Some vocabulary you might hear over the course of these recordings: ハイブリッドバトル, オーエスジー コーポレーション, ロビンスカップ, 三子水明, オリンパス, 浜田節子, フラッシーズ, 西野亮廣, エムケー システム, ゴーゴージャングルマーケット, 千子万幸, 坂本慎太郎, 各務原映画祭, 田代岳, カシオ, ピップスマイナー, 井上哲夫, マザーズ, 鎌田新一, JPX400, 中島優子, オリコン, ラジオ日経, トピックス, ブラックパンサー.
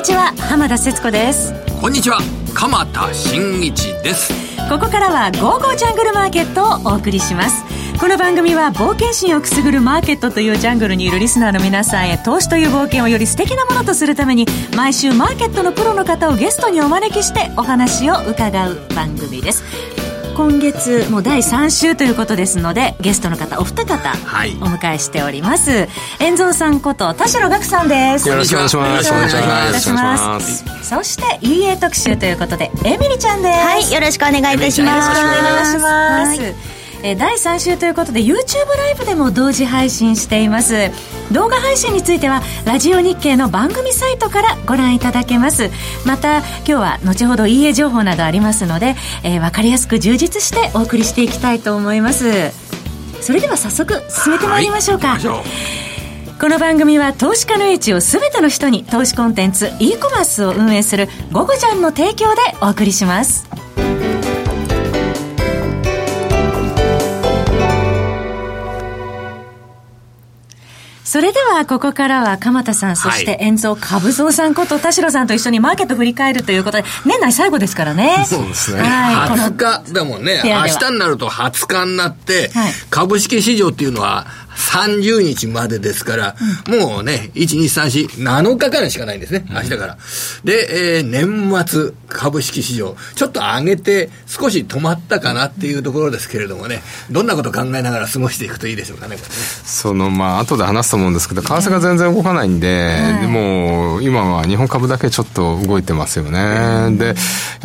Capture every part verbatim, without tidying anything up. にちは、浜田節子です。こんにちは、鎌田新一です。ここからはゴーゴージャングルマーケットをお送りします。この番組は冒険心をくすぐるマーケットというジャングルにいるリスナーの皆さんへ、投資という冒険をより素敵なものとするために、毎週マーケットのプロの方をゲストにお招きしてお話を伺う番組です。今月もだいさんしゅうということですので、ゲストの方お二方お迎えしております、はい、遠蔵さんこと田代岳さんです。よろしくお願いします。よろしくお願いします。そして イーエー 特集ということでエミリちゃんです。はい、よろしくお願いいたします。よろしくお願いします。はい、えー、だいさん週ということで YouTube ライブでも同時配信しています。動画配信についてはラジオ日経の番組サイトからご覧いただけます。また今日は後ほど イーエー 情報などありますので、えー、分かりやすく充実してお送りしていきたいと思います。それでは早速進めてまいりましょうか。この番組は投資家の英知を全ての人に、投資コンテンツ e コマースを運営するゴゴジャンの提供でお送りします。それではここからは鎌田さん、そして遠蔵株蔵さんこと田代さんと一緒にマーケット振り返るということで、年内最後ですからね。そうですね、はい、はつかだもんね。明日になるとはつかになって、はい、株式市場っていうのはさんじゅうにちまでですから、うん、もうね、いち、に、さん、し、なのかかんしかないんですね、明日から。うん、で、えー、年末、株式市場、ちょっと上げて、少し止まったかなっていうところですけれどもね、どんなことを考えながら過ごしていくといいでしょうかね、これね。その、まあ、後で話すと思うんですけど、為替が全然動かないんで、はい、でも、今は日本株だけちょっと動いてますよね。はい、で、やっ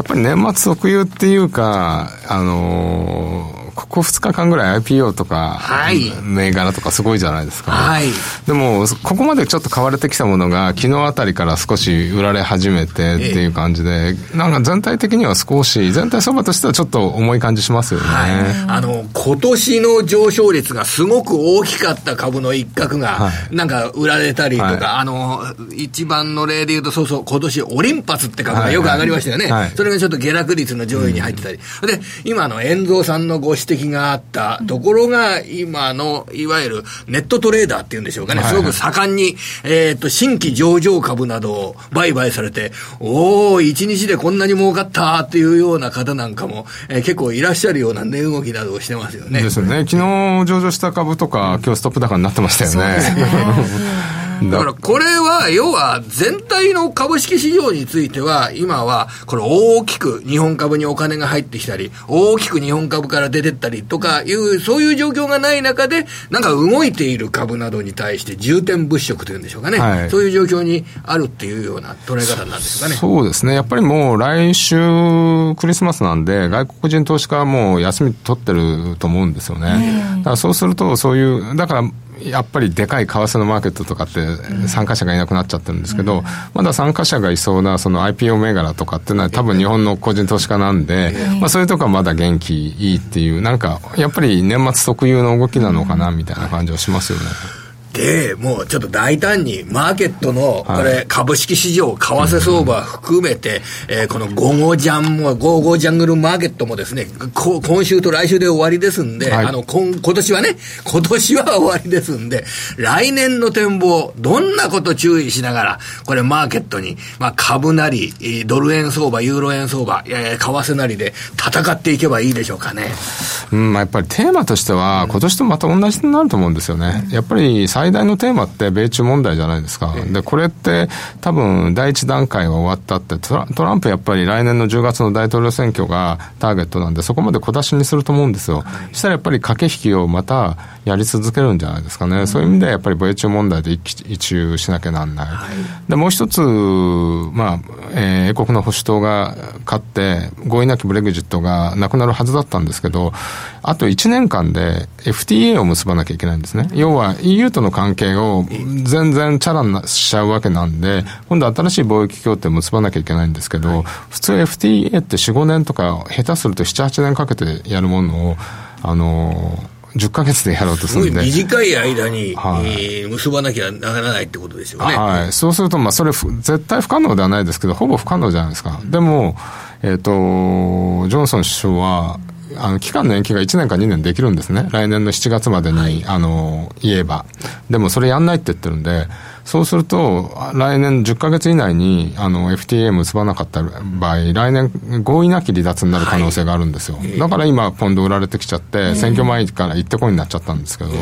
ぱり年末特有っていうか、あのー、ここふつかかんぐらい アイピーオー とか、はい、銘柄とかすごいじゃないですか、はい、でもここまでちょっと買われてきたものが昨日あたりから少し売られ始めてっていう感じで、ええ、なんか全体的には少し、全体相場としてはちょっと重い感じしますよね、はい、あの今年の上昇率がすごく大きかった株の一角が、はい、なんか売られたりとか、はい、あの一番の例で言うと、そうそう、今年オリンパスって株がよく上がりましたよね、はいはい、それがちょっと下落率の上位に入ってたり、うん、で今の遠蔵さんのご指摘指摘があったところが、今のいわゆるネットトレーダーっていうんでしょうかね、はいはい、すごく盛んに、えー、と新規上場株などを売買されて、おお、いちにちでこんなに儲かったっていうような方なんかも、えー、結構いらっしゃるような値動きなどをしてますよね。ですよね。昨日上場した株とか、今日ストップ高になってましたよね。そうですね。だからこれは要は全体の株式市場については、今はこれ大きく日本株にお金が入ってきたり、大きく日本株から出てったりとかいう、そういう状況がない中で、なんか動いている株などに対して重点物色というんでしょうかね、はい、そういう状況にあるっていうような捉え方なんですかね。 そ, そうですねやっぱりもう来週クリスマスなんで、外国人投資家はもう休み取ってると思うんですよね。だからそうすると、そういうだからやっぱりでかい為替のマーケットとかって参加者がいなくなっちゃってるんですけど、うん、まだ参加者がいそうなその アイピーオー 銘柄とかっていうのは、多分日本の個人投資家なんで、まあ、そういうとこはまだ元気いいっていう、なんかやっぱり年末特有の動きなのかなみたいな感じはしますよね。でもうちょっと大胆にマーケットのこれ株式市場、為替相場含めて、えー、このゴゴジャンもゴゴジャングルマーケットもですね、こ今週と来週で終わりですんで、はい、あのこん今年はね今年は終わりですんで、来年の展望、どんなこと注意しながらこれマーケットに、まあ、株なりドル円相場、ユーロ円相場、いやいや為替なりで戦っていけばいいでしょうかね。うん、まあ、やっぱりテーマとしては今年とまた同じになると思うんですよね。やっぱり最最大のテーマって米中問題じゃないですか。でこれって多分第一段階は終わったって、トラ、トランプやっぱり来年のじゅうがつの大統領選挙がターゲットなんで、そこまで小出しにすると思うんですよ。そしたらやっぱり駆け引きをまたやり続けるんじゃないですかね。そういう意味でやっぱり米中問題で一喜一憂しなきゃなんない。でもう一つ、まあ、えー、英国の保守党が勝って合意なきブレグジットがなくなるはずだったんですけど、あといちねんかんで エフティーエー を結ばなきゃいけないんですね。要は イーユー との関係を全然チャラにしちゃうわけなんで、今度新しい貿易協定を結ばなきゃいけないんですけど、普通 エフティーエー ってよん、ごねんとか、下手するとなな、はちねんかけてやるものを、あのーじゅっかげつでやろうとするんで、すごい短い間に、はい、えー、結ばなきゃならないってことですよね。はい、そうすると、まあ、それ絶対不可能ではないですけど、ほぼ不可能じゃないですか。でも、えーと、ジョンソン首相はあの期間の延期がいちねんかにねんできるんですね。来年のしちがつまでに、はい、あの言えば。でもそれやんないって言ってるんで、そうすると来年じゅっかげつ以内にあの エフティーエー 結ばなかった場合、来年合意なき離脱になる可能性があるんですよ、はい、だから今ポンド売られてきちゃって、うん、選挙前から行ってこいになっちゃったんですけど、うん、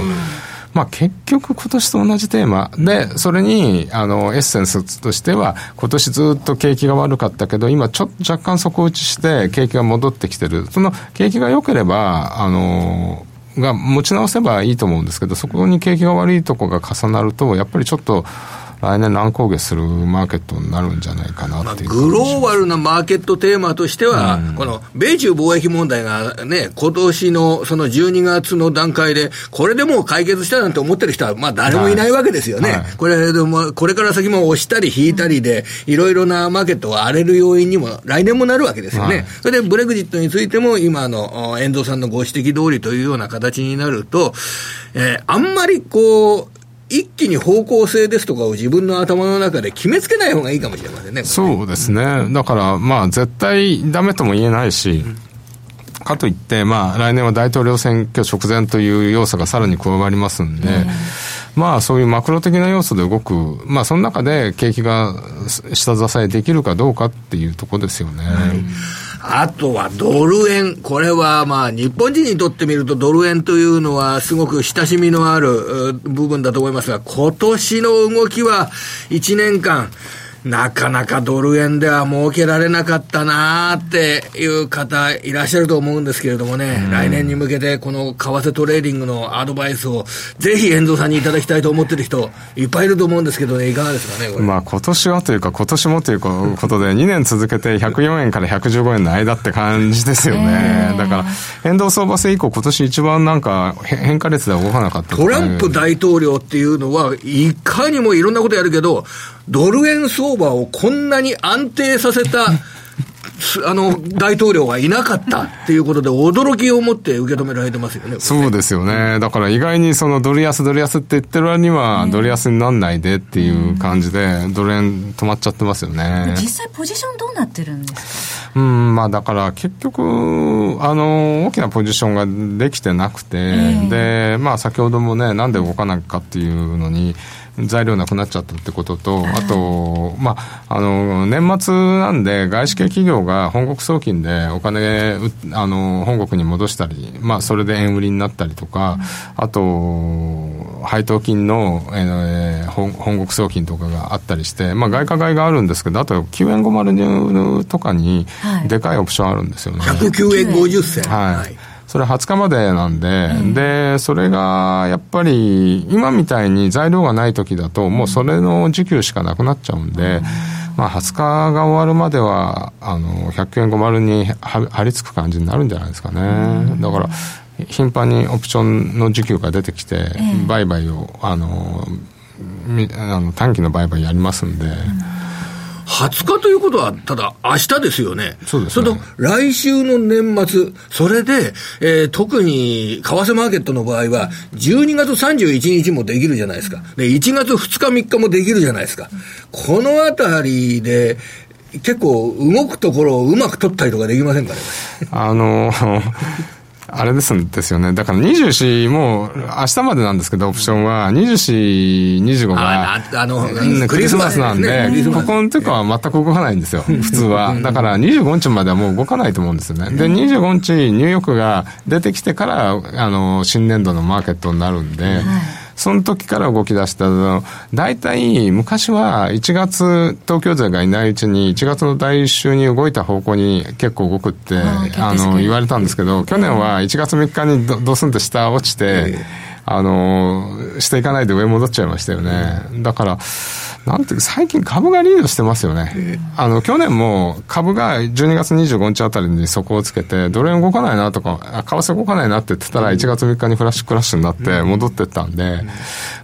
まあ、結局今年と同じテーマで、それにあのエッセンスとしては今年ずっと景気が悪かったけど今ちょっと若干底打ちして景気が戻ってきてる、その景気が良ければあのが持ち直せばいいと思うんですけど、そこに景気が悪いとこが重なるとやっぱりちょっと来年乱高下するマーケットになるんじゃないかなっていう、まあ、グローバルなマーケットテーマとしては、うん、この米中貿易問題がね、今年のそのじゅうにがつの段階でこれでもう解決したなんて思ってる人はまあ誰もいないわけですよね、はいはい、これでもこれから先も押したり引いたりでいろいろなマーケットが荒れる要因にも来年もなるわけですよね、はい、それでブレグジットについても今の遠藤さんのご指摘通りというような形になると、えー、あんまりこう一気に方向性ですとかを自分の頭の中で決めつけない方がいいかもしれませんね。そうですね。だからまあ絶対ダメとも言えないし、うん、かといってまあ来年は大統領選挙直前という要素がさらに加わりますんで、うん、まあそういうマクロ的な要素で動く、まあその中で景気が下支えできるかどうかっていうところですよね。はい、あとはドル円、これはまあ日本人にとってみるとドル円というのはすごく親しみのある部分だと思いますが、今年の動きはいちねんかんなかなかドル円では儲けられなかったなーっていう方いらっしゃると思うんですけれどもね、うん、来年に向けてこの為替トレーディングのアドバイスをぜひ遠藤さんにいただきたいと思ってる人いっぱいいると思うんですけどね、いかがですかねこれ。まあ今年はというか今年もということでにねん続けてひゃくよえんからひゃくじゅうごえんの間って感じですよね。だから変動相場制以降今年一番なんか変化率では動かなかったトランプ大統領っていうのはいかにもいろんなことやるけどドル円相場をこんなに安定させたあの大統領がいなかったっていうことで驚きを持って受け止められてますよね。そうですよね。だから意外にそのドル安ドル安って言ってる割にはドル安になんないでっていう感じでドル円止まっちゃってますよね。実際ポジションどうなってるんですか。うん、まあだから結局あの大きなポジションができてなくて、えー、でまあ先ほどもねなんで動かないかっていうのに材料なくなっちゃったってことと、あと、まあ、あの、年末なんで、外資系企業が本国送金でお金、あの、本国に戻したり、まあ、それで円売りになったりとか、あと、配当金の、えー、本国送金とかがあったりして、まあ、外貨買いがあるんですけど、あと、きゅうえんごじゅうとかに、でかいオプションあるんですよね。はい、ひゃくきゅうえんごじゅっせん。はい。はい、それはつかまでなんで、うん、でそれがやっぱり今みたいに材料がない時だともうそれの時給しかなくなっちゃうんで、うん、まあ、はつかが終わるまではあのひゃくえんごじゅうに張り付く感じになるんじゃないですかね、うん、だから頻繁にオプションの時給が出てきて売買をあのあの短期の売買やりますんで、うん、はつかということはただ明日ですよね。そうですね。それと来週の年末、それで、えー、特に為替マーケットの場合はじゅうにがつさんじゅういちにちもできるじゃないですか。でいちがつふつかみっかもできるじゃないですか。このあたりで結構動くところをうまく取ったりとかできませんかね。あのあれですんですよね。だからにじゅうよんもう明日までなんですけどオプションはにじゅうよん、にじゅうごがああのクリスマスなんで、ここの時は全く動かないんですよ普通は。だからにじゅうごにちまではもう動かないと思うんですよね。でにじゅうごにちニューヨークが出てきてからあの新年度のマーケットになるんで、その時から動き出した。だいたい昔はいちがつ東京勢がいないうちにいちがつの第一週に動いた方向に結構動くってあの言われたんですけど、去年はいちがつみっかに ド, ドスンと下落ちてあのしていかないで上戻っちゃいましたよね。だからなんていうか最近株がリードしてますよね。あの去年も株がじゅうにがつにじゅうごにちあたりに底をつけてドル円動かないなとか為替動かないなって言ってたらいちがつみっかにフラッシュクラッシュになって戻ってったんで、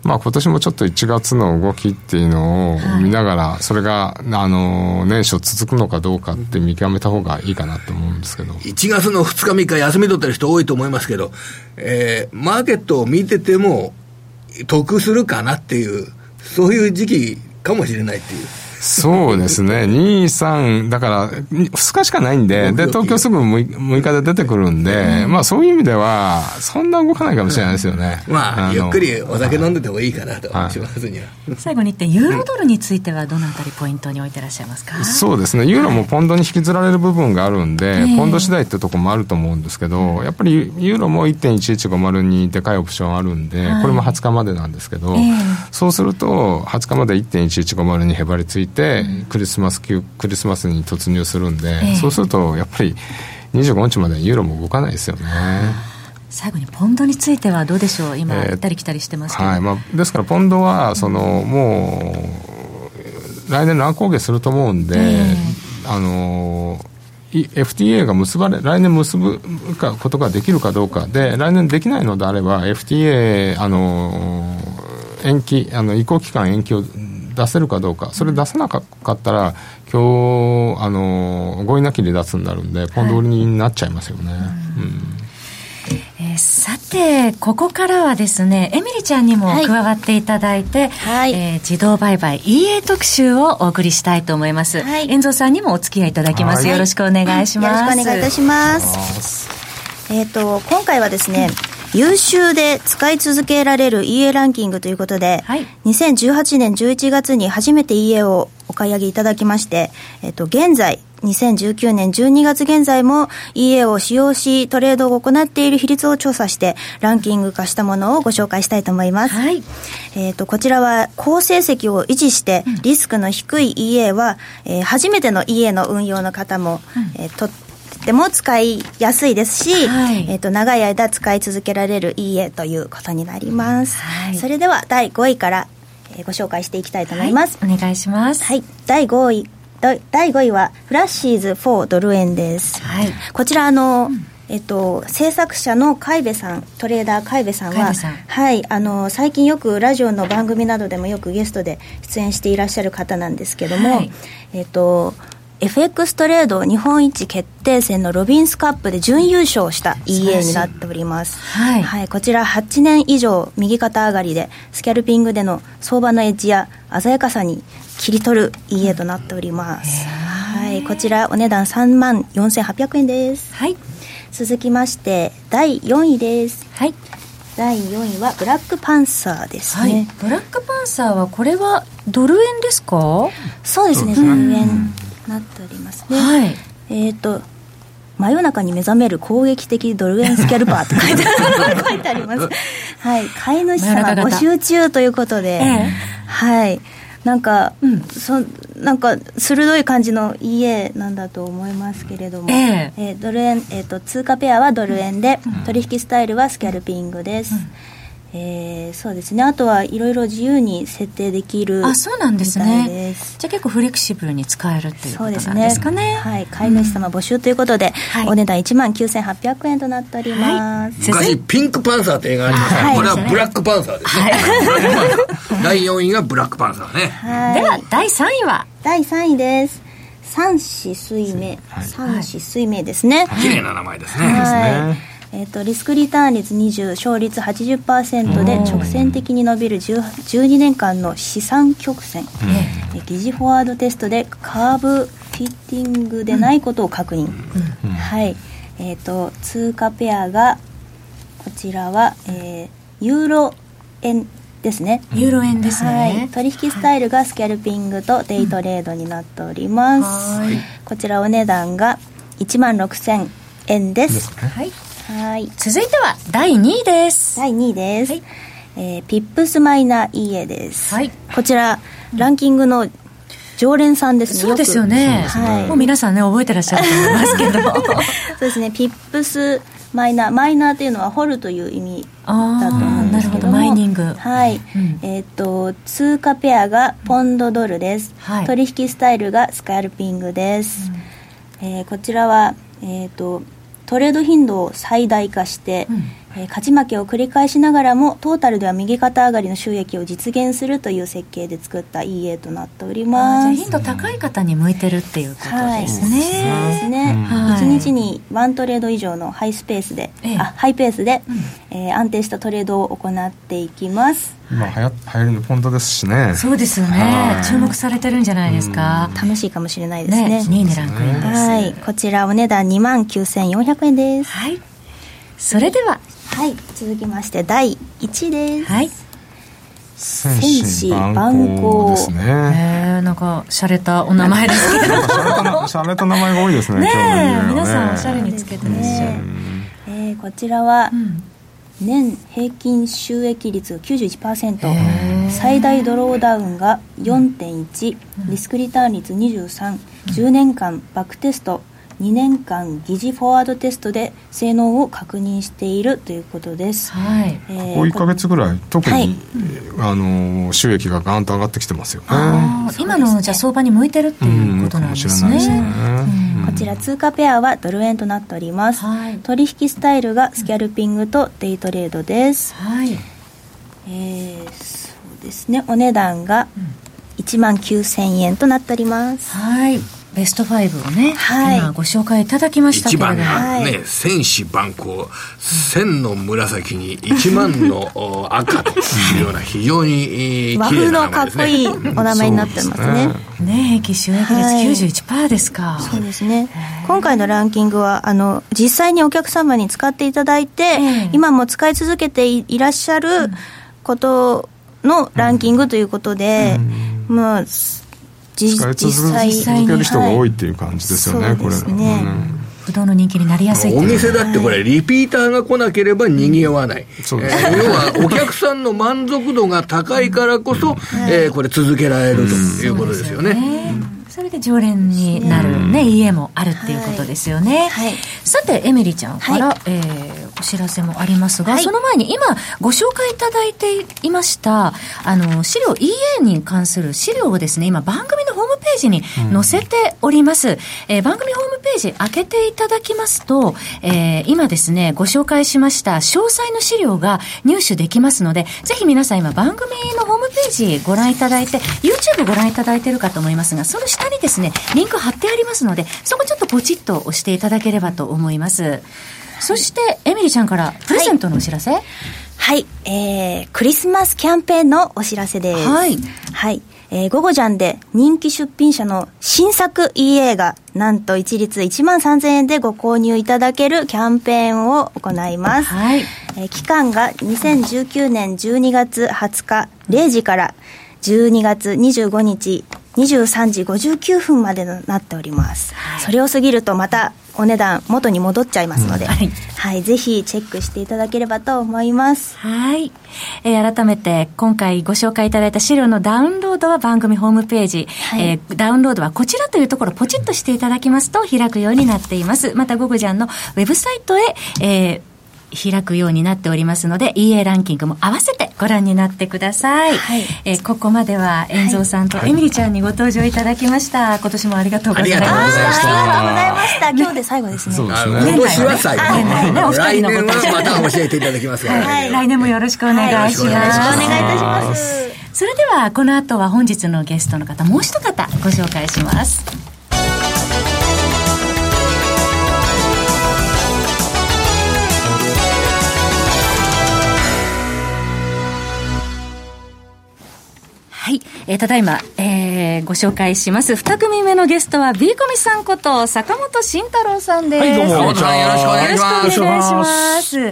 まあ今年もちょっといちがつの動きっていうのを見ながら、それがあの年初続くのかどうかって見極めた方がいいかなと思うんですけど、いちがつのふつかみっか休み取ってる人多いと思いますけど、えー、マーケットを見てても得するかなっていうそういう時期かもしれないっていう。そうですね。に、さんだからふつかしかないんで、で東京すぐむいかで出てくるんで、まあそういう意味ではそんな動かないかもしれないですよね。うん、まあゆっくりお酒飲んでてもいいかなと思いますには。はい、最後にいってん、ユーロドルについてはどのあたりポイントに置いてらっしゃいますか？そうですね。ユーロもポンドに引きずられる部分があるんで、ポンド次第ってとこもあると思うんですけど、やっぱりユーロも いってんいちいちごまる にでかいオプションあるんで、これもはつかまでなんですけど、そうするとはつかまで いってんいちいちごまる にへばりついてクリスマス級、クリスマスに突入するんで、そうするとやっぱりにじゅうごにちまでユーロも動かないですよね。最後にポンドについてはどうでしょう？今行ったり来たりしてますけど、えーはいまあ、ですからポンドはその、うん、もう来年乱高下すると思うんで、えー、あの エフティーエー が結ばれ来年結ぶことができるかどうかで、来年できないのであれば エフティーエー あの延期、あの移行期間延期を出せるかどうか、それ出さなかったら今日あの合意なき離脱になるんでポンド売りになっちゃいますよね。はい、うんえー、さてここからはですね、エミリちゃんにも加わっていただいて、はいえー、自動売買 イーエー 特集をお送りしたいと思います。はい、遠藤さんにもお付き合いいただきます。はい、よろしくお願いします。はい、よろしくお願いいたします。えーと、今回はですね、優秀で使い続けられる イーエー ランキングということで、はい、にせんじゅうはちねんじゅういちがつに初めて イーエー をお買い上げいただきまして、えっと、現在にせんじゅうきゅうねんじゅうにがつ現在も イーエー を使用しトレードを行っている比率を調査してランキング化したものをご紹介したいと思います。はいえっと、こちらは好成績を維持してリスクの低い イーエー は、うんえー、初めての イーエー の運用の方も、うんえー、とってでも使いやすいですし、はいえー、と長い間使い続けられる イーエー ということになります。はい、それではだいごいからご紹介していきたいと思います。はい、お願いします。はい、だいごいだいごいはフラッシーズよんドル円です。はい、こちらあの、うんえっと、制作者の海部さん、トレーダー海部さんはさん、はい、あの最近よくラジオの番組などでもよくゲストで出演していらっしゃる方なんですけども、はい、えっとエフエックス トレード日本一決定戦のロビンスカップで準優勝した イーエー になっております。はいはい、こちらはちねんいじょう右肩上がりでスキャルピングでの相場のエッジや鮮やかさに切り取る イーエー となっております。はい、こちらお値段さんまんよんせんはっぴゃくえんです。はい、続きましてだいよんいです。はい、だいよんいはブラックパンサーですね。はい、ブラックパンサーはこれはドル円ですか？そうですね、ドル円なっておりますね。はい、えっ、ー、と真夜中に目覚める攻撃的ドル円スキャルパーと書いて書いてあります。はい、飼い主様募集中ということで、ええ、はいなんか、うん、そなんか鋭い感じの イーエー なんだと思いますけれども、えええー、ドル円えっ、ー、と通貨ペアはドル円で、うん、取引スタイルはスキャルピングです。うんえー、そうですね、あとはいろいろ自由に設定できる。あ、そうなんですね。じゃあ結構フレキシブルに使えるっていうことなんですかね。はい、飼い主様募集ということで、うんはい、お値段 いちまんきゅうせんはっぴゃくえんとなっております。はい、昔ピンクパンサーって映画ありました、はい、これはブラックパンサーですね。はい、だいよんいがブラックパンサーね。はい、ではだいさんいはだいさんいです。三子水明、はい、三子水明ですね。はい、綺麗な名前ですね。はい、えー、とリスクリターン率にじゅう、勝率 はちじゅっパーセント で直線的に伸びるじゅうにねんかんの資産曲線、うん、疑似フォワードテストでカーブフィッティングでないことを確認。うんうん、はいえー、と通貨ペアがこちらは、えー、ユーロ円ですね。ユーロ円ですね。はい、取引スタイルがスキャルピングとデイトレードになっております。はい、こちらお値段がいちまんろくせんえんです。はいはい、続いてはだいにいです。だいにいです、はいえー、ピップスマイナー イーエー です。はい、こちらランキングの常連さんですね。そうですよね。はい、もう皆さんね覚えてらっしゃると思いますけどそうですね、ピップスマイナー、マイナーというのは掘るという意味だと思うんですけども、なるほど、マイニング、はいうんえー、と通貨ペアがポンドドルです。はい、取引スタイルがスカルピングです。うんえー、こちらはえっ、ー、とトレード頻度を最大化して、うん勝ち負けを繰り返しながらもトータルでは右肩上がりの収益を実現するという設計で作った イーエー となっております。あ、じゃあ頻度高い方に向いてるっていうことですね。はい、そうですね、うん、いちにちにいちトレード以上のハイスペースで、ええ、あハイペースで、うんえー、安定したトレードを行っていきます。今流行りのポンドですしね。そうですよね。注目されてるんじゃないですか。楽しいかもしれないですね。ね、にいにランクインです。はい、こちらお値段 にまんきゅうせんよんひゃくえんです。はい、それでははい、続きましてだいいちいです。はい、千子万幸ですね。えー、なんか洒落たお名前ですけど洒落た名前が多いですね。ねえ、皆さんおしゃれにつけてるでしょ。えー、こちらは、うん、年平均収益率が きゅうじゅういちパーセント、 最大ドローダウンが よんてんいち、うん、リスクリターン率にじゅうさん、うん、じゅうねんかんバックテスト、にねんかん疑似フォワードテストで性能を確認しているということです。はい、えー、ここいっかげつぐらい特に、はい、あの収益がガンと上がってきてますよね。あ、今のじゃ相場に向いてるっていうことなんですね。こちら通貨ペアはドル円となっております。はい、取引スタイルがスキャルピングとデイトレードです。はい、えー、そうですね、お値段が いちまんきゅうせんえんとなっております。はい、ベストごをね、はい、今ご紹介いただきましたけれども、いちばんがね、千子万幸、千の紫にいちまんの赤というような非常に和風のかっこいいお名前になってますね。ね、平均収益率 きゅうじゅういちパーセント ですか。はい、そうですね。今回のランキングはあの実際にお客様に使っていただいて、うん、今も使い続けて い, いらっしゃることのランキングということで、うん、まあ使い続ける人が多いっていう感じですよね。はい、これそうですね、うん、不動の人気になりやすい。お店だってこれリピーターが来なければ賑わない、うん、そうです。えー、要はお客さんの満足度が高いからこそ、うん、えー、これ続けられるということですよね。うん、それで常連になる、ね、家もあるっていうことですよね。はいはい、さてエミリーちゃんから、はい、えー、お知らせもありますが、はい、その前に今ご紹介いただいていましたあの資料 イーエー に関する資料をですね、今番組のホームページに載せております。うん、えー、番組ホームページ開けていただきますと、えー、今ですねご紹介しました詳細の資料が入手できますので、ぜひ皆さん今番組のホームページご覧いただいて、 YouTube ご覧いただいているかと思いますが、その下にですねリンク貼ってありますので、そこちょっとポチッと押していただければと思います。そしてエミリーちゃんからプレゼントのお知らせ。はい、はい、えー、クリスマスキャンペーンのお知らせです。はい、はい、えー、ゴゴジャンで人気出品者の新作 イーエー がなんと一律 いちまんさんぜんえんでご購入いただけるキャンペーンを行います。はい、えー、期間がにせんじゅうきゅうねんじゅうにがつはつかれいじからじゅうにがつにじゅうごにちにじゅうさんじごじゅうきゅうふんまでなっております。はい、それを過ぎるとまたお値段元に戻っちゃいますので、うん、はいはい、ぜひチェックしていただければと思います。はい、えー、改めて今回ご紹介いただいた資料のダウンロードは番組ホームページ、はい、えー、ダウンロードはこちらというところをポチッとしていただきますと開くようになっています。またゴゴジャンのウェブサイトへ、えー開くようになっておりますので、 イーエー ランキングも合わせてご覧になってください。はい、えー、ここまでは遠蔵さんとエミリーちゃんにご登場いただきました。はい、今年もありがとうございました。ありがとうございました。今日で最後ですね。そうですね、今年は最後、はいはいね、お二人のご登場来年はまた教えていただきますから、ね、はい、来年もよろしくお願いします。はい、よろしくお願いいたします。それではこの後は本日のゲストの方もう一方ご紹介します。はい、えー、ただいま、えー、ご紹介しますに組目のゲストは B コミさんこと坂本慎太郎さんです。はい、どうもよろしくお願いします。よろしくお願いしま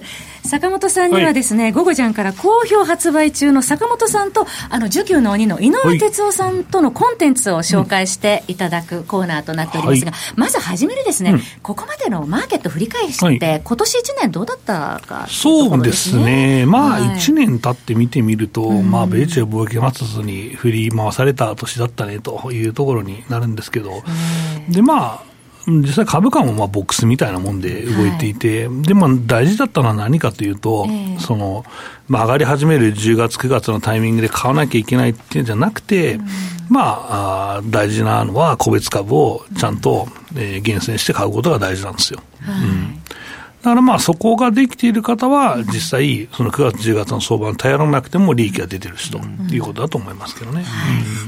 す。坂本さんにはですね、はい、ゴゴジャンから好評発売中の坂本さんとあのじゅうきゅうの鬼の井上哲夫さんとのコンテンツを紹介していただくコーナーとなっておりますが、はい、まずはじめにですね、うん、ここまでのマーケット振り返して、はい、今年いちねんどうだったかというところですね。そうですね、まあいちねん経って見てみると、はい、まあ、米中貿易が摩擦に振り回された年だったねというところになるんですけど、でまあ実際株価もまあボックスみたいなもんで動いていて、はい、でも大事だったのは何かというと、えー、そのまあ、上がり始めるじゅうがつくがつのタイミングで買わなきゃいけないっていうんじゃなくて、うん、まあ、あ大事なのは個別株をちゃんと、うん、えー、厳選して買うことが大事なんですよ。はい、うん、だからまあそこができている方は実際そのくがつじゅうがつの相場に頼らなくても利益が出てるしということだと思いますけどね、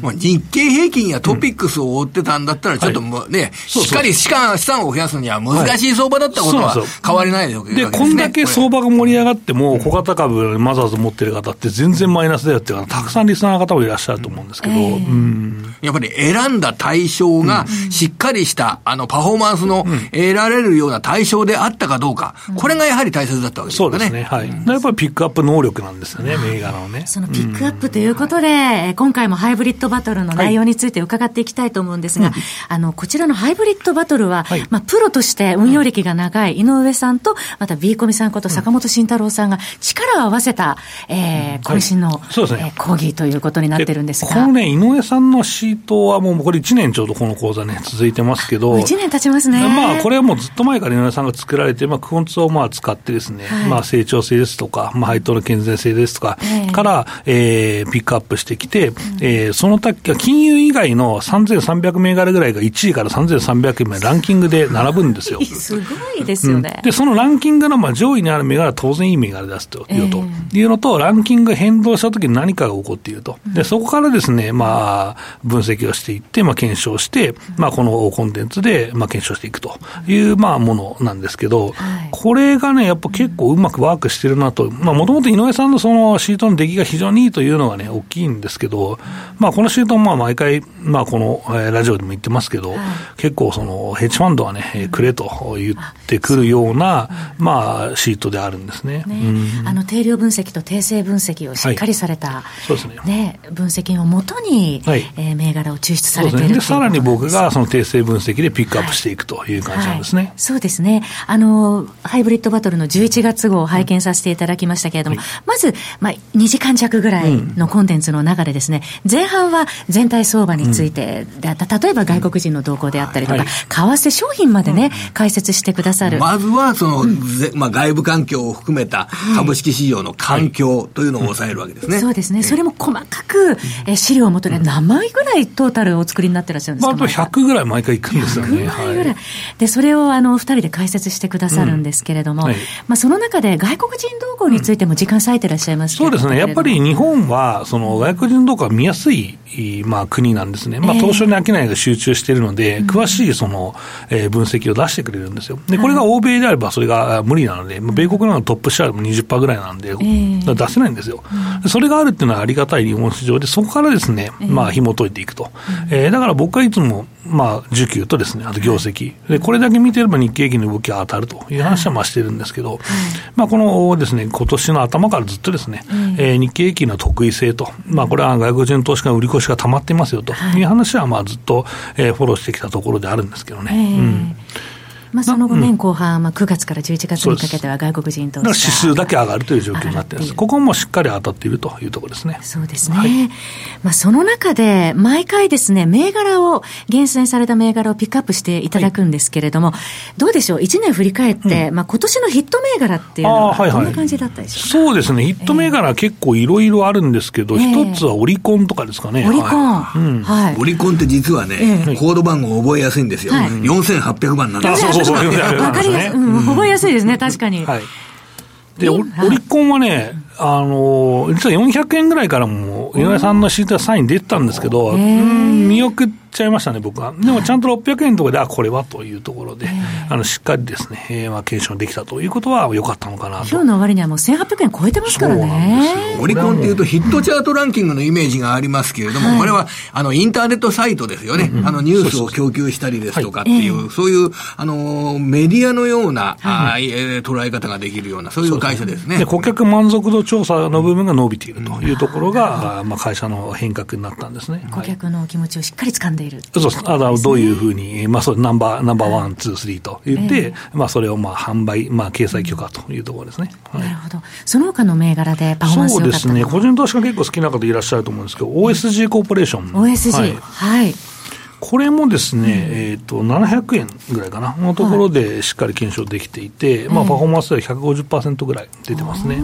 うんはい、日経平均やトピックスを追ってたんだったらちょっと、うんはい、ねしっかり資産を増やすには難しい相場だったことは変わりないわけですね。でこんだけ相場が盛り上がっても小型株マザーズ持ってる方って全然マイナスだよっていう方たくさんリスナーの方もいらっしゃると思うんですけど、うんうん、やっぱり選んだ対象がしっかりしたあのパフォーマンスの得られるような対象であったかどうか、これがやはり大切だったわけですよね。そうですね、はい、やっぱりピックアップ能力なんですよね、銘柄のね。そのピックアップということで、うん、今回もハイブリッドバトルの内容について伺っていきたいと思うんですが、はい、あのこちらのハイブリッドバトルは、はい、まあ、プロとして運用歴が長い井上さんと、また B コミさんこと坂本慎太郎さんが力を合わせた、えー、渾身の、はい、そうですね、講義ということになってるんですが、このね井上さんのシートはもうこれいちねんちょうどこの講座ね続いてますけど、いちねん経ちますね。まあこれはもうずっと前から井上さんが作られて、まあクオンツをまあ使ってですね、はい、まあ、成長性ですとか、まあ、配当の健全性ですとかから、えー、ピックアップしてきて、うん、えー、その時は金融以外のさんぜんさんびゃく銘柄ぐらいがいちいからさんぜんさんびゃくまでランキングで並ぶんですよ。すごいですよね、うん、でそのランキングのまあ上位にある銘柄は当然いい銘柄出すというと、えー、いうのとランキングが変動した時に何かが起こっていると、でそこからですね、まあ、分析をしていって、まあ、検証して、まあ、このコンテンツでまあ検証していくというまあものなんですけど、はい、これがねやっぱ結構うまくワークしてるなと、もともと井上さんのそのシートの出来が非常にいいというのがね大きいんですけど、まあ、このシートもまあ毎回、まあ、このラジオでも言ってますけど、はい、結構そのヘッジファンドはねくれと言ってくるような、うん、まあ、シートであるんですね。ね、うん、あの定量分析と定性分析をしっかりされた、はい、そうですねね、分析をもとに、はい、えー、銘柄を抽出されているということですね。でさらに僕がその定性分析でピックアップしていくという感じなんですね、はいはい、そうですね。あのハイブリッドバトルのじゅういちがつ号を拝見させていただきましたけれども、はい、まず、まあ、にじかんじゃくぐらいのコンテンツの中でですね、うん、前半は全体相場について、うん、例えば外国人の動向であったりとか、はい、為替商品までね、うん、解説してくださる。まずはその、うん、まあ、外部環境を含めた株式市場の環境というのを抑えるわけですね、はいはい、そうですね。それも細かく、えー、資料をもとに何枚ぐらいトータルをお作りになってらっしゃるんですか。まあ、あとひゃくぐらい毎回いくんですよね。ひゃくまいぐらい、はい、でそれをあのふたりで解説してくださるんですけれども、うん、はい、まあ、その中で外国人動向についても時間割いてらっしゃいますけれども、そうですね。やっぱり日本はその外国人動向が見やすい、まあ、国なんですね。まあ、東証に商いが集中しているので、えー、詳しいその、えー、分析を出してくれるんですよ。でこれが欧米であればそれが無理なので、まあ、米国のトップシェアも にじゅっパーセント ぐらいなんで、えー、出せないんですよ。それがあるっていうのはありがたい日本市場で、そこからですね、まあ、紐解いていくと、えーえー、だから僕はいつもまあ、需給とですね、あと業績でこれだけ見てれば日経平均の動きが当たるという話はまあしてるんですけど、はい、まあ、このですね今年の頭からずっとですね、はい、えー、日経平均の特異性と、まあ、これは外国人投資家の売り越しが溜まっていますよという話はまあずっと、えー、フォローしてきたところであるんですけどね、はい、うん、まあ、その後年後半、まあ、くがつからじゅういちがつにかけては外国人投資家指数だけ上がるという状況になっています。ここもしっかり当たっているというところですね。そうですね、はい、まあ、その中で毎回ですね銘柄を厳選された銘柄をピックアップしていただくんですけれども、はい、どうでしょういちねん振り返って、うん、まあ、今年のヒット銘柄っていうのはどんな感じだったでしょうか。はいはい、そうですね、ヒット銘柄は結構いろいろあるんですけど、一、えー、つはオリコンとかですかね。オリコン、はい、うん、はい、オリコンって実はね、えー、コード番号覚えやすいんですよ、はい、よんせんはっぴゃくばんなんですよ。わかりやすい、うん、覚えやすいですね、確かに。はい、で オ, オリコンはね、あのー、実はよんひゃくえんぐらいからも井上さんのシートはサイン出てたんですけど、うん、見送っちゃいましたね僕は。でもちゃんとろっぴゃくえんとかで、あ、これはというところで、あのしっかりですね、えーまあ、検証できたということは良かったのかなと。今日の終わりにはもうせんはっぴゃくえん超えてますからね。オリコンっていうとヒットチャートランキングのイメージがありますけれども、はい、これはあのインターネットサイトですよね、うん、あのニュースを供給したりですとかっていう、はい、そういうあのメディアのような、はい、捉え方ができるようなそういう会社ですね。で顧客満足度調査の部分が伸びているというところが、うん、まあ、会社の変革になったんですね。顧客の気持ちをしっかり掴んでいる。そうです。あのどういうふうに、まあ、そうナンバーナンバーワンツースリーと言って、えーまあ、それをまあ販売、まあ、掲載許可というところですね、はい、なるほど。その他の銘柄でパフォーマンス良かったと。そうですね、個人投資家結構好きな方いらっしゃると思うんですけど、 オーエスジー コーポレーション、 オーエスジー、 はい、はい、これもですね、うん、えーと、ななひゃくえんぐらいかなのところでしっかり検証できていて、はい、まあ、パフォーマンスは ひゃくごじゅっパーセント ぐらい出てますね。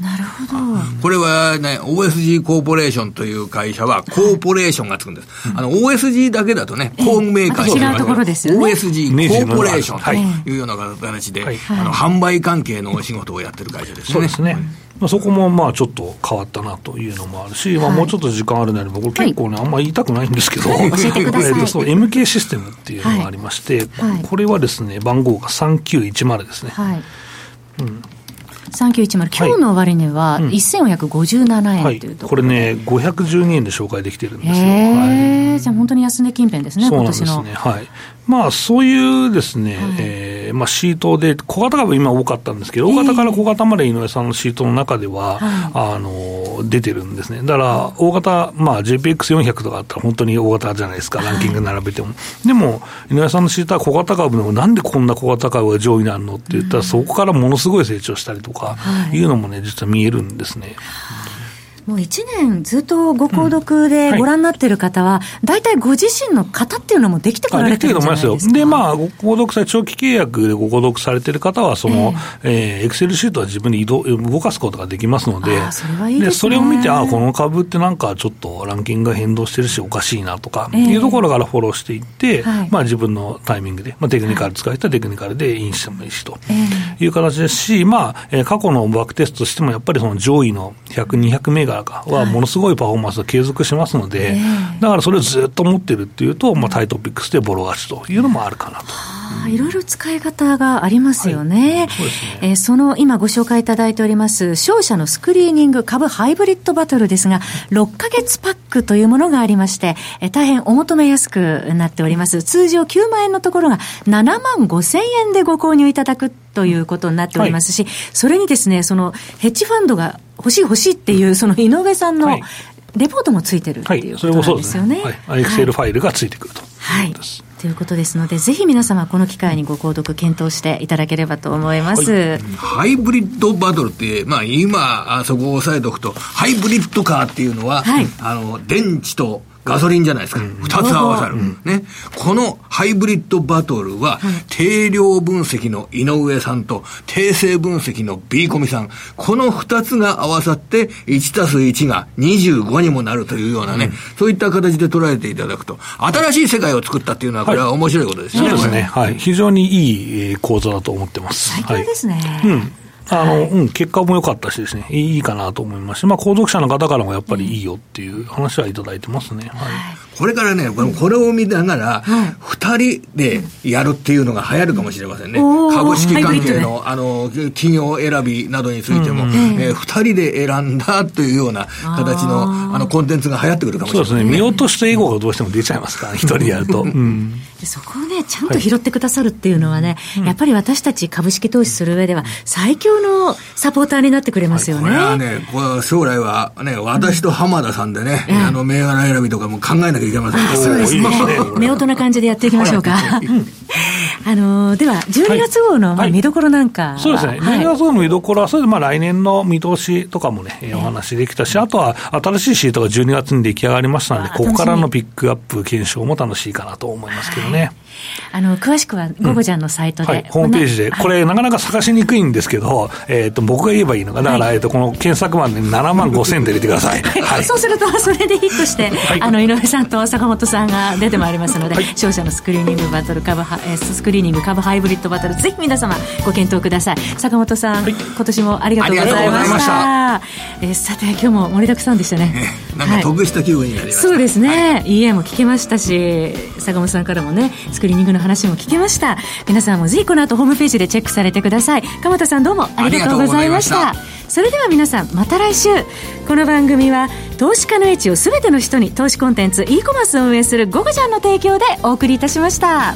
なるほど。これはね、オーエスジー コーポレーションという会社はコーポレーションがつくんです。はい、あの オーエスジー だけだとね、工具メーカーとか、ところですよね。オーエスジー コーポレーションというような形で、はい、あの販売関係のお仕事をやってる会社ですね。そうですね。まあ、そこもまあちょっと変わったなというのもあるし、はい、まあ、もうちょっと時間あるならばこれ結構ね、はい、あんまり言いたくないんですけど、はい、教えてください。そう エムケー システムっていうのがありまして、はい、これはですね番号がさんきゅういちまるですね。はい、うん、さんきゅういちまる今日の終値はせんよんひゃくごじゅうななえん、はい、というところ、はい、これねごひゃくじゅうにえんで紹介できてるんですよ。へー、はい、じゃあ本当に安値近辺ですね。そうなんですね、今年の。はい、まあそういうですね、はい、えー、まあシートで小型株今多かったんですけど、大型から小型まで井上さんのシートの中では、はい、あの出てるんですね。だから大型、まあ ジェイピーエックスよんひゃく とかあったら本当に大型じゃないですか、ランキング並べても、はい、でも井上さんのシートは小型株のなんでこんな小型株が上位なのって言ったら、そこからものすごい成長したりとかいうのもね、実は見えるんですね。はい、もういちねんずっとご購読でご覧になっている方は、だいたいご自身の型っていうのもできてこられてるんじゃないですか。できてると思いますよ。で、まあ、ご購読さ、長期契約でご購読されている方は、その、えー、エクセルシートは自分で移動、動かすことができますので、あ、それはいいですね。で、それを見て、あ、この株ってなんかちょっとランキングが変動してるし、おかしいなとか、えー、いうところからフォローしていって、はい、まあ自分のタイミングで、まあテクニカル使えたらテクニカルでインしてもいいし、という形ですし、まあ、過去のバックテストとしても、やっぱりその上位のひゃく、にひゃく銘柄はものすごいパフォーマンスが継続しますので、はい、えー、だからそれをずっと持ってるっていうと、まあ、タイトピックスでボロ勝ちというのもあるかなと。いろいろ使い方がありますよね。はい、そうですね。えー、その今ご紹介いただいております商社のスクリーニング株ハイブリッドバトルですが、ろっかげつパックというものがありまして、えー、大変お求めやすくなっております。通常きゅうまんえんのところがななまんごせんえんでご購入いただくということになっておりますし、はい、それにですね、そのヘッジファンドが欲しい欲しいっていう、その井上さんのレポートもついてるっていうことなんですよね。エクセルファイルがついてくると、はい、ということですので、ぜひ皆様この機会にご購読検討していただければと思います。はい、ハイブリッドバトルって、まあ、今あそこを押さえておくと、ハイブリッドカーっていうのは、はい、あの電池とガソリンじゃないですか。ふたつ合わさる、ね。このハイブリッドバトルは、定量分析の井上さんと定性分析の B コミさん、このふたつが合わさっていちたすいちがにじゅうごにもなるというようなね、うん、そういった形で捉えていただくと、新しい世界を作ったっていうのはこれは面白いことですね。はい、そうですね。はい、非常にいい講座だと思ってます。最高ですね。はい、うん、あの、はい、うん、結果も良かったしですね、いいかなと思いますし、まあ、購読者の方からもやっぱりいいよっていう話はいただいてますね。はいはい、これからね、これを見ながら、ふたりでやるっていうのが流行るかもしれませんね。うん、株式関係の、あの、企業選びなどについても、うん、えー、ふたりで選んだというような形の、あ、あの、コンテンツが流行ってくるかもしれない。そうですね。見落としたエゴがどうしても出ちゃいますから、ひとりでやると。うんそこをね、ちゃんと拾ってくださるっていうのはね、はい、やっぱり私たち株式投資する上では最強のサポーターになってくれますよね。これはね、これは将来はね、私と浜田さんでね、うん、あの銘柄選びとかも考えなきゃいけません。うん、そうですね。夫婦な感じでやっていきましょうか。あのー、ではじゅうにがつ号のまあ見どころなんかは、はいはい、そうですね、じゅうにがつ号の見どころはそれでまあ来年の見通しとかもね、えー、お話できたし、あとは新しいシートがじゅうにがつに出来上がりましたので、ここからのピックアップ検証も楽しいかなと思いますけどね。はい、あの詳しくはゴゴちゃんのサイトで、うん、はい、ホームページで、これなかなか探しにくいんですけど、えー、と僕が言えばいいのか、だから、はい、えー、とこの検索版でななまんごせんで入れてください。はい、そうするとそれでヒットして、はい、あの井上さんと坂本さんが出てまいりますので、はい、商社のスクリーニングバトル株、えー、スクリーニング株ハイブリッドバトル、ぜひ皆様ご検討ください。坂本さん、はい、今年もありがとうございました。えー、さて今日も盛りだくさんでしたね。えー、なんか得した気分になりました。はい、そうですね、はい、イーエー も聞けましたし、坂本さんからもねスクリーニングの話も聞けました。皆さんもぜひこの後ホームページでチェックされてください。鎌田さん、どうもありがとうございました。それでは皆さん、また来週。この番組は投資家の英知をすべての人に、投資コンテンツ e コマースを運営するゴゴジャンの提供でお送りいたしました。